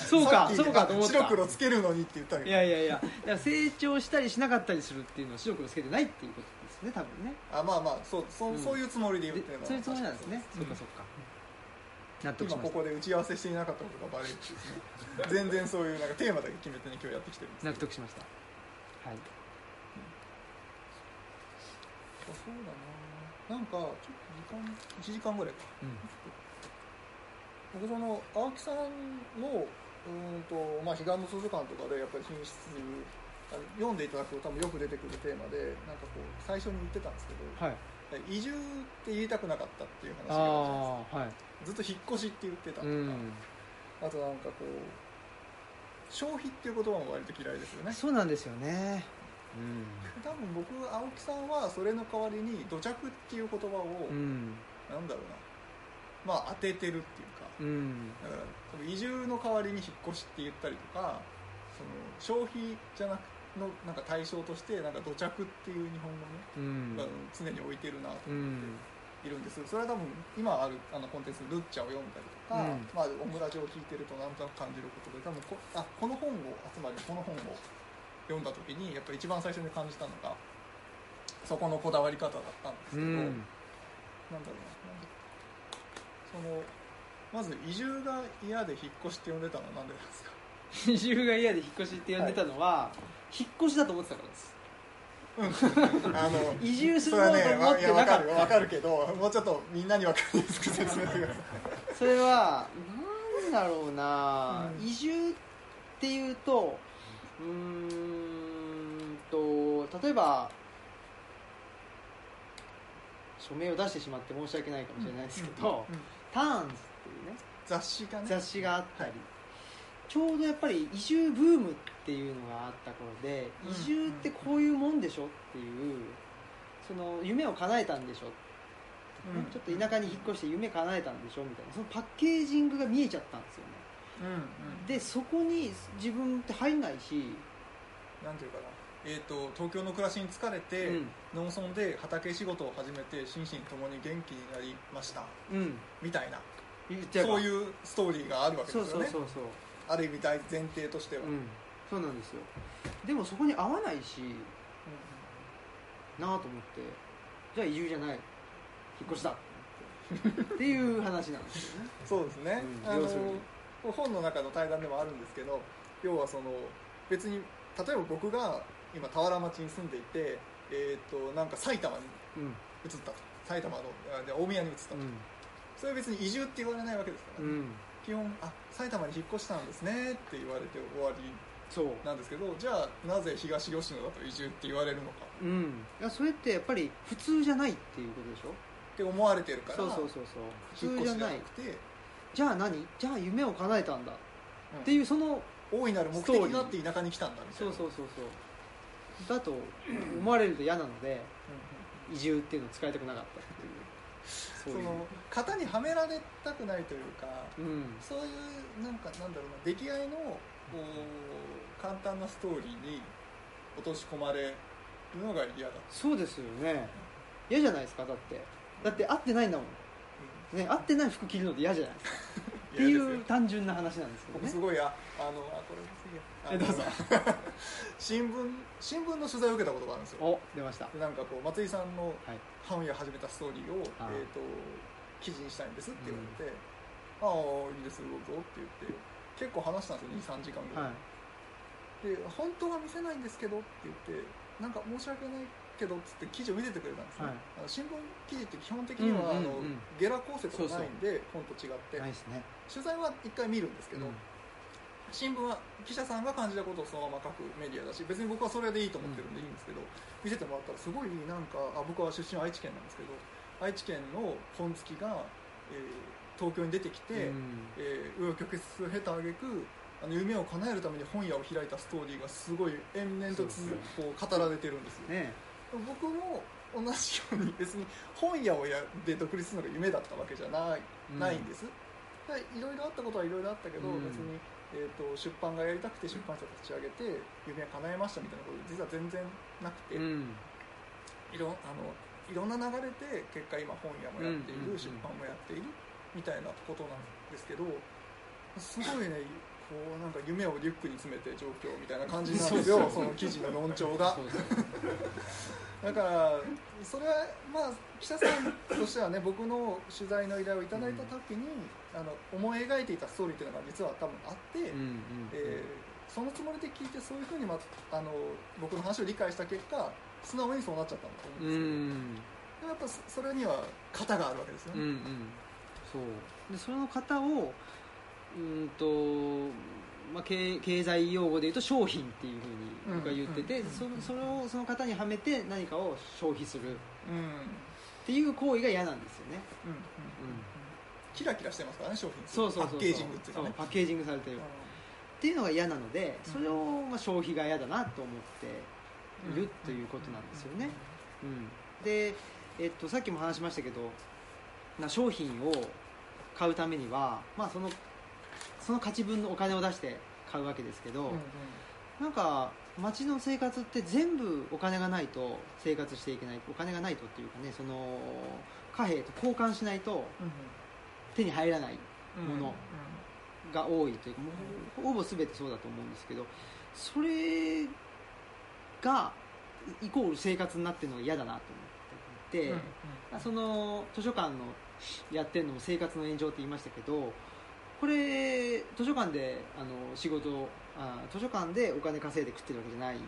そうかそうかと思った。白黒つけるのにって言ったけど、いやいやいや、だから成長したりしなかったりするっていうのは白黒つけてないっていうことですね、多分ね。あ、まあまあ、そう、そう、うん、そういうつもりで言っても、そういうつもりなんですね。そうかそうか、うん、納得しました。今ここで打ち合わせしていなかったことがバレるっていうね全然そういうなんかテーマだけ決めてね、今日やってきてるんです。納得しました。はい、そうだな、なんかちょっと時間いちじかんぐらいか、うん、僕その青木さんのうんと、まあ、彼岸の図書館とかでやっぱり品質読んでいただくと多分よく出てくるテーマで、なんかこう最初に言ってたんですけど、はい、移住って言いたくなかったっていう話があったじゃないですか、はい、ずっと引っ越しって言ってたとか、うん、あとなんかこう消費っていう言葉も割と嫌いですよね。そうなんですよね、うん、多分僕青木さんはそれの代わりに土着っていう言葉を、うん、なんだろうな、まあ当ててるっていうか、うん、だから多分移住の代わりに引っ越しって言ったりとか、その消費じゃなくのなんか対象としてなんか土着っていう日本語ね、うん、が常に置いてるなと思っているんです、うん、それは多分今あるあのコンテンツルッチャを読んだりとか、うん、まあ、オムラジオを聞いてるとなんとなく感じることで、多分こあこの本を集まりこの本を読んだ時にやっぱり一番最初に感じたのがそこのこだわり方だったんですけど、うん、なんだろうな、そのまず移住が嫌で引っ越しって呼んでたのは何でなんですか？移住が嫌で引っ越しって呼んでたのは、はい、引っ越しだと思ってたからです。うん、あの移住するのと思ってなかった。それはね、いや、分かるよ、分かるけど、もうちょっとみんなに分かりやすく説明してくださいそれはなんだろうな、うん、移住っていうとうーんと、例えば署名を出してしまって申し訳ないかもしれないですけど、うんうんうん、ターンズっていうね雑誌がね雑誌があったり、はい、ちょうどやっぱり移住ブームっていうのがあった頃で、うん、移住ってこういうもんでしょっていう、その夢を叶えたんでしょ、うん、ちょっと田舎に引っ越して夢叶えたんでしょみたいな、そのパッケージングが見えちゃったんですよね。うんうん、でそこに自分って入んないし、なんていうかな、えーと、東京の暮らしに疲れて、うん、農村で畑仕事を始めて心身ともに元気になりました、うん、みたいな、そういうストーリーがあるわけですよね。そうそうそうそう、ある意味大前提としては、うん、そうなんですよ。でもそこに合わないし、うん、なあと思って、じゃあ移住じゃない、引っ越しだっていう話なんですよねそうですね、うん、あの本の中の対談でもあるんですけど、要はその別に例えば僕が今田原町に住んでいて、えー、となんか埼玉に移ったと、うん、埼玉の大宮に移ったと、うん、それは別に移住って言われないわけですから、ね、うん、基本あ埼玉に引っ越したんですねって言われて終わりなんですけど、じゃあなぜ東吉野だと移住って言われるのか、うん、いやそれってやっぱり普通じゃないっていうことでしょって思われてるから、そうそうそうそう、普通じゃない、引っ越しじゃなくて、じゃあ何、じゃあ夢を叶えたんだ、うん、っていうその大いなる目的になって田舎に来たんだみたいな、そうそうそうそうだと思われると嫌なので、うん、移住っていうのを使いたくなかったっていうその型にはめられたくないというか、うん、そういうなんかなんだろうな、出来合いのこう簡単なストーリーに落とし込まれるのが嫌だ。そうですよね。嫌じゃないですか。だってだって合ってないんだもん、ね、合ってない服着るのって嫌じゃないですかっていう単純な話なんですけどね。僕すごいああのあこれ次あどうぞ新聞新聞の取材を受けたことがあるんですよ。お出ました。なんかこう松井さんの半夜始めたストーリーを、はい、えーと記事にしたいんですって言われて、うん、ああいいですどうぞって言って結構話したんですよに、さんじかんぐらい、はい、で本当は見せないんですけどって言ってなんか申し訳ないけどつって記事を見せてくれたんですね、はい、あの新聞記事って基本的には、うんうんうん、あのゲラ構成とかないんでそうそう本と違ってないですね。取材は一回見るんですけど、うん、新聞は記者さんが感じたことをそのまま書くメディアだし別に僕はそれでいいと思ってるんでいいんですけど、うん、見せてもらったらすごいなんかあ僕は出身は愛知県なんですけど愛知県の本付きが、えー、東京に出てきて紆余曲折を経た挙句あの夢を叶えるために本屋を開いたストーリーがすごい延々とつ、ね、こう語られてるんですよ、ね。僕も同じように別に本屋をやで独立するのが夢だったわけじゃない、うん、ないんです。いろいろあったことはいろいろあったけど、うん、別に、えー、と出版がやりたくて出版社立ち上げて夢が叶えましたみたいなこと実は全然なくて、うん、いろあのいろんな流れで結果今本屋もやっている、うん、出版もやっているみたいなことなんですけどすごいねこうなんか夢をリュックに詰めて状況みたいな感じなんですよその記事の論調がだからそれはまあ記者さんとしてはね僕の取材の依頼をいただいた時に、うん、あの思い描いていたストーリーっていうのが実は多分あって、うんうんうんえー、そのつもりで聞いてそういうふうに、ま、あの僕の話を理解した結果素直にそうなっちゃったんだと思うんですけど、うん、でもやっぱそれには型があるわけですよね、うんうん、そうでその型をうんとまあ、経, 経済用語で言うと商品っていう風に僕は言ってて、うんうん、そ, それをその方にはめて何かを消費するっていう行為が嫌なんですよね、うんうんうん、キラキラしてますからね商品そうそうそうそうパッケージングっていうかねパッケージングされてるっていうのが嫌なのでそれをまあ消費が嫌だなと思っているということなんですよね、うんうん、で、えっと、さっきも話しましたけど商品を買うためには、まあ、そのその価値分のお金を出して買うわけですけど、うんうん、なんか街の生活って全部お金がないと生活していけないお金がないとっていうかねその貨幣と交換しないと手に入らないものが多いというか、うんうん、もうほぼ全てそうだと思うんですけどそれがイコール生活になってるのが嫌だなと思っていて、うんうん、その図書館のやってるのも生活の炎上って言いましたけどこれ図書館であの仕事をあ図書館でお金稼いで食ってるわけじゃないの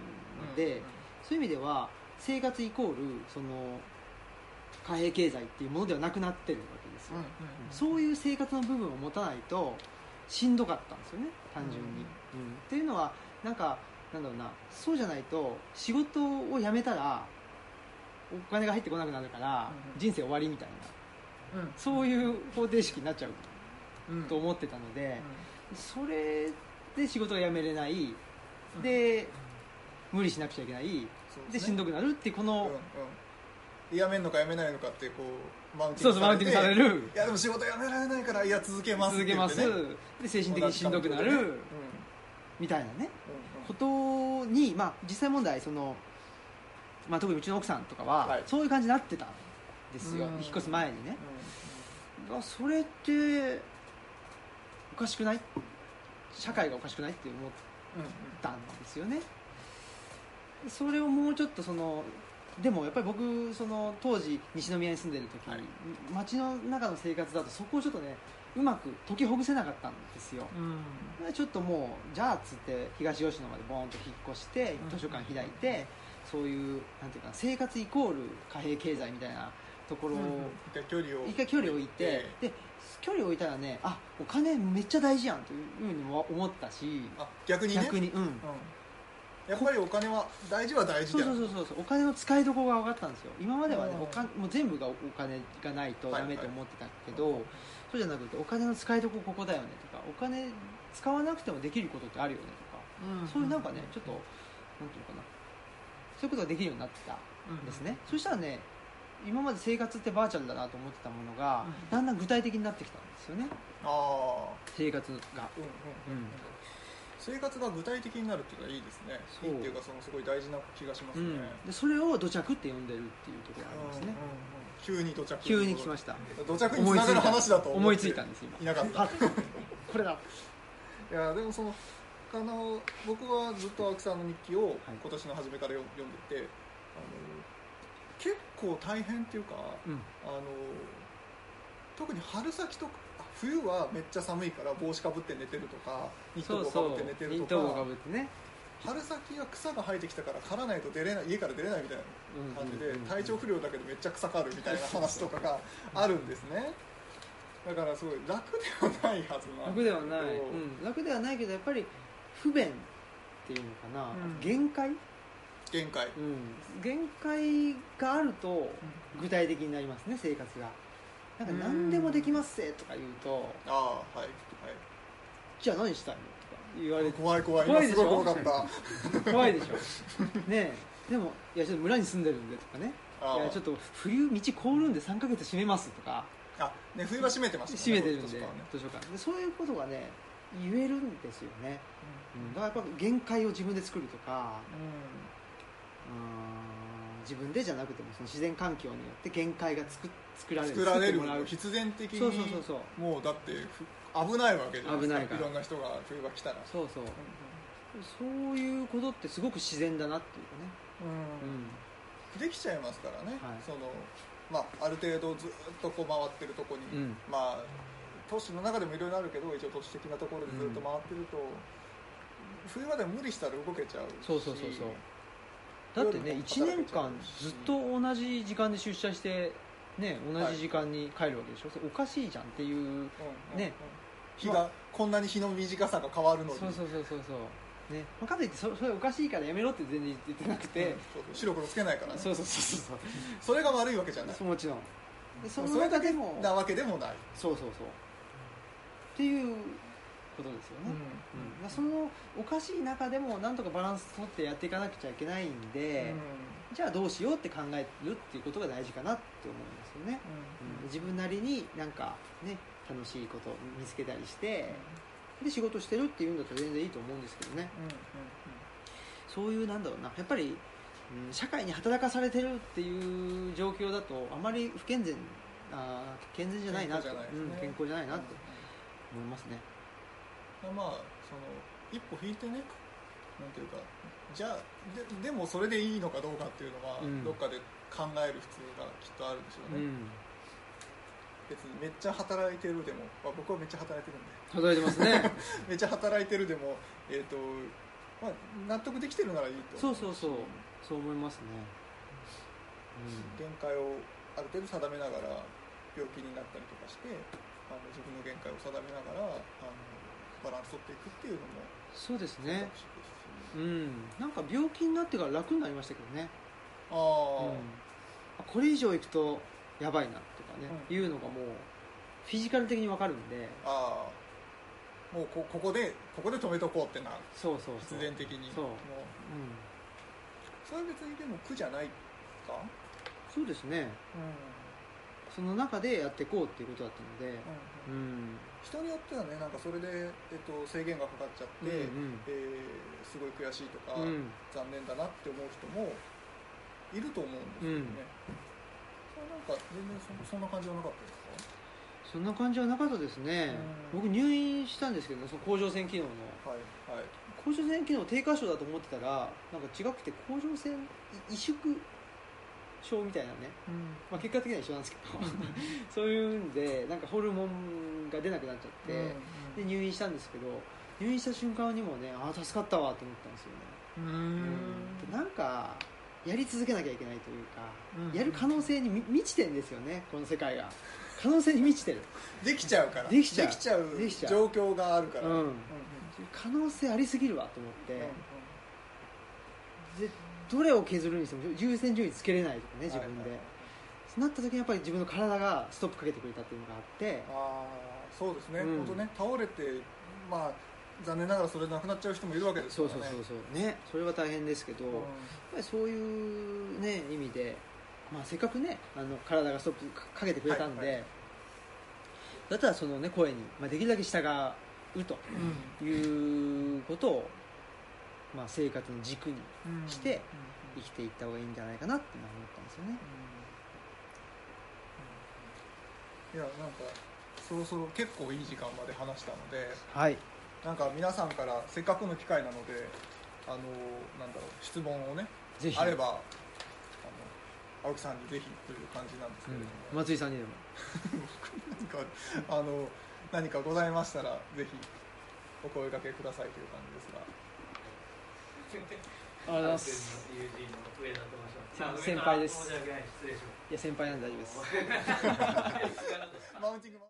で、うんうんうん、そういう意味では生活イコールその貨幣経済っていうものではなくなってるわけですよ、うんうんうん、そういう生活の部分を持たないとしんどかったんですよね単純に、うんうんうん、っていうのはなんかなんだろうなそうじゃないと仕事を辞めたらお金が入ってこなくなるから、うんうん、人生終わりみたいな、うんうん、そういう方程式になっちゃううん、と思ってたので、うん、それで仕事が辞めれない、うん、で、うん、無理しなくちゃいけない、で、しんどくなるってこの、うんうん、辞めんのか辞めないのかってこうマウンティングされて、そうそうマウンティングされるいやでも仕事辞められないからいや続けます、続けます、で精神的にしんどくなる、うん、みたいなね、うんうん、ことにまあ実際問題その、まあ、特にうちの奥さんとかは、はい、そういう感じになってたんですよ、うん、引っ越す前にね、うんうん、それっておかしくない社会がおかしくないって思ったんですよね、うんうん、それをもうちょっとそのでもやっぱり僕その当時西宮に住んでる時、はい、街の中の生活だとそこをちょっとねうまく解きほぐせなかったんですよ、うん、でちょっともうじゃあつって東吉野までボーンと引っ越して図書館開いて、うんうん、そういうなんていうか生活イコール貨幣経済みたいなところを、うん、一回距離を置いてで距離を置いたらね、あ、お金めっちゃ大事やんというふうにも思ったし、あ、逆にね、逆に、うん、うん、やっぱりお金は大事は大事だよ。そうそうそうそう、お金の使いどころが分かったんですよ。今まではね、お金もう全部がお金がないとダメと思ってたけど、はいはい、そうじゃなくてお金の使いどころここだよねとか、お金使わなくてもできることってあるよねとか、うん、そういうなんかね、ちょっとなんていうのかな、そういうことができるようになってたんですね。うん、そしたらね、今まで生活ってバーチャルだなと思ってたものが、うん、だんだん具体的になってきたんですよね。あ、生活が、うんうんうん、生活が具体的になるっていうのはいいですね。いいっていうか、そのすごい大事な気がしますね。うん、でそれを土着って呼んでるっていうところがありますね。うんうんうん、急に土着、急に来ました。土着につながる話だと思いついたんです。今いなかった。これだ。いやでもそのあの僕はずっと青木さんの日記を今年の初めから読んでて、はい、あの結構大変っていうか、うん、あの特に春先とか冬はめっちゃ寒いから帽子かぶって寝てるとかニット帽かぶって寝てるとか、そうそう、春先は草が生えてきたから刈らないと出れない、家から出れないみたいな感じで、うんうんうんうん、体調不良だけどめっちゃ草刈るみたいな話とかがあるんですね。だからすごい楽ではないはずなんですけど、楽ではない、うん、楽ではないけどやっぱり不便っていうのかな、うん、限界限界、うん、限界があると具体的になりますね、生活が。なんか何でもできますせとか言うと、あ、はいはい、じゃあ何したいのとか言われて、怖い怖い、今すごい怖かった、怖いでしょねえ、でもいやちょっと村に住んでるんでとかね、いやちょっと冬道凍るんでさんかげつ閉めますとか、あ、ね、冬は閉めてますね、閉めてるんで図書館ね、図書館でそういうことがね言えるんですよね。うん、だからやっぱ限界を自分で作るとか、うん、うん、自分でじゃなくてもその自然環境によって限界が 作, 作られる作られる必然的に。そうそうそうそう、もうだって危ないわけじゃないですか、いろんな人が冬が来たら。そうそう、うん、そういうことってすごく自然だなっていうかね、うんうん、できちゃいますからね、はい、そのまあ、ある程度ずっとこう回ってるとこに、うん、まあ都市の中でもいろいろあるけど一応都市的なところでずっと回ってると、うん、冬まで無理したら動けちゃうし。そうそうそうそう、だってねいちねんかんずっと同じ時間で出社して、ね、同じ時間に帰るわけでしょ、はい、それおかしいじゃんっていう、うんうんうん、ね、日が、まあ、こんなに日の短さが変わるのに。そうそうそうそうそう、ね、まあ、かといって そ, それおかしいからやめろって全然言ってなくて、うん、そうそう、白黒つけないからね。そうそうそうそうそれが悪いわけじゃない、もちろん。でその中でもなわけでもない。そうそうそうっていうことですよね、うんうん、そのおかしい中でもなんとかバランス取ってやっていかなくちゃいけないんで、うん、じゃあどうしようって考えるっていうことが大事かなって思うんですよね、うんうん、自分なりになんかね楽しいことを見つけたりして、うん、で仕事してるっていうんだったら全然いいと思うんですけどね、うんうんうん、そういうなんだろうな、やっぱり、うん、社会に働かされてるっていう状況だとあまり不健全、あ、健全じゃないなと、健康じゃないですね、うん、健康じゃないなって、うん、思いますね。まあその一歩引いてね、なんていうか、じゃあ で, でもそれでいいのかどうかっていうのは、うん、どっかで考える必要がきっとあるでしょうね。うん、別にめっちゃ働いてるでも、まあ、僕はめっちゃ働いてるんで。働いてますね。めっちゃ働いてるでも、えーとまあ、納得できてるならいいと。そうそうそう、そう思いますね。うん、限界をある程度定めながら病気になったりとかして。あの自分の限界を定めながらあのバランスを取っていくっていうのも、そうですね、うん、なんか病気になってから楽になりましたけどね。あ、うん、これ以上いくとやばいなとかね、うん、いうのがもうフィジカル的に分かるんで、あ、もう こ, ここでここで止めとこうってな、そうそうそう、必然的に、そう、もう、うん、それは別にでも苦じゃないか。そうですね、うん、その中でやっていこうっていうことだったので、うんうんうん、人によってはね、なんかそれで、えっと、制限がかかっちゃって、うんうん、えー、すごい悔しいとか、うん、残念だなって思う人もいると思うんですよね、うん、なんか全然 そ, そんな感じはなかったですか？そんな感じはなかったですね、うん、僕入院したんですけど、その甲状腺機能の、はいはい、甲状腺機能低下症だと思ってたらなんか違くて甲状腺萎縮症みたいなね、うん、まあ、結果的には一緒なんですけどそういうんでなんかホルモンが出なくなっちゃって、うんうん、で入院したんですけど、入院した瞬間にもね、ああ助かったわと思ったんですよね。うーん、うん、なんかやり続けなきゃいけないというか、うんうん、やる可能性に満ちてんですよね、この世界が。可能性に満ちてる、できちゃうから、できちゃう状況があるから、うんうんうん、可能性ありすぎるわと思って、うんうん、でどれを削るにしても優先順位つけれないとかね自分で、はいはい、なった時にやっぱり自分の体がストップかけてくれたっていうのがあって、あそうですね、うん、本当ね倒れて、まあ、残念ながらそれで亡くなっちゃう人もいるわけですからね、そうそうそうそう、ね、それは大変ですけど、うん、やっぱりそういう、ね、意味で、まあ、せっかくねあの体がストップかけてくれたんで、はいはい、だったらその、ね、声に、まあ、できるだけ従うと、うん、いうことを、まあ、生活の軸にして生きていった方がいいんじゃないかなって思ったんですよね、うんうん、いやなんかそろそろ結構いい時間まで話したので、はい、なんか皆さんからせっかくの機会なのであのなんだろう質問をねぜひあれば青木さんにぜひという感じなんですけれども、うん、松井さんにでも何かあの何かございましたらぜひお声掛けくださいという感じですが、ありがとうございます。友人の上田と申します。先輩です。申し訳ない、失礼します。いや先輩なんで大丈夫です。マウンティング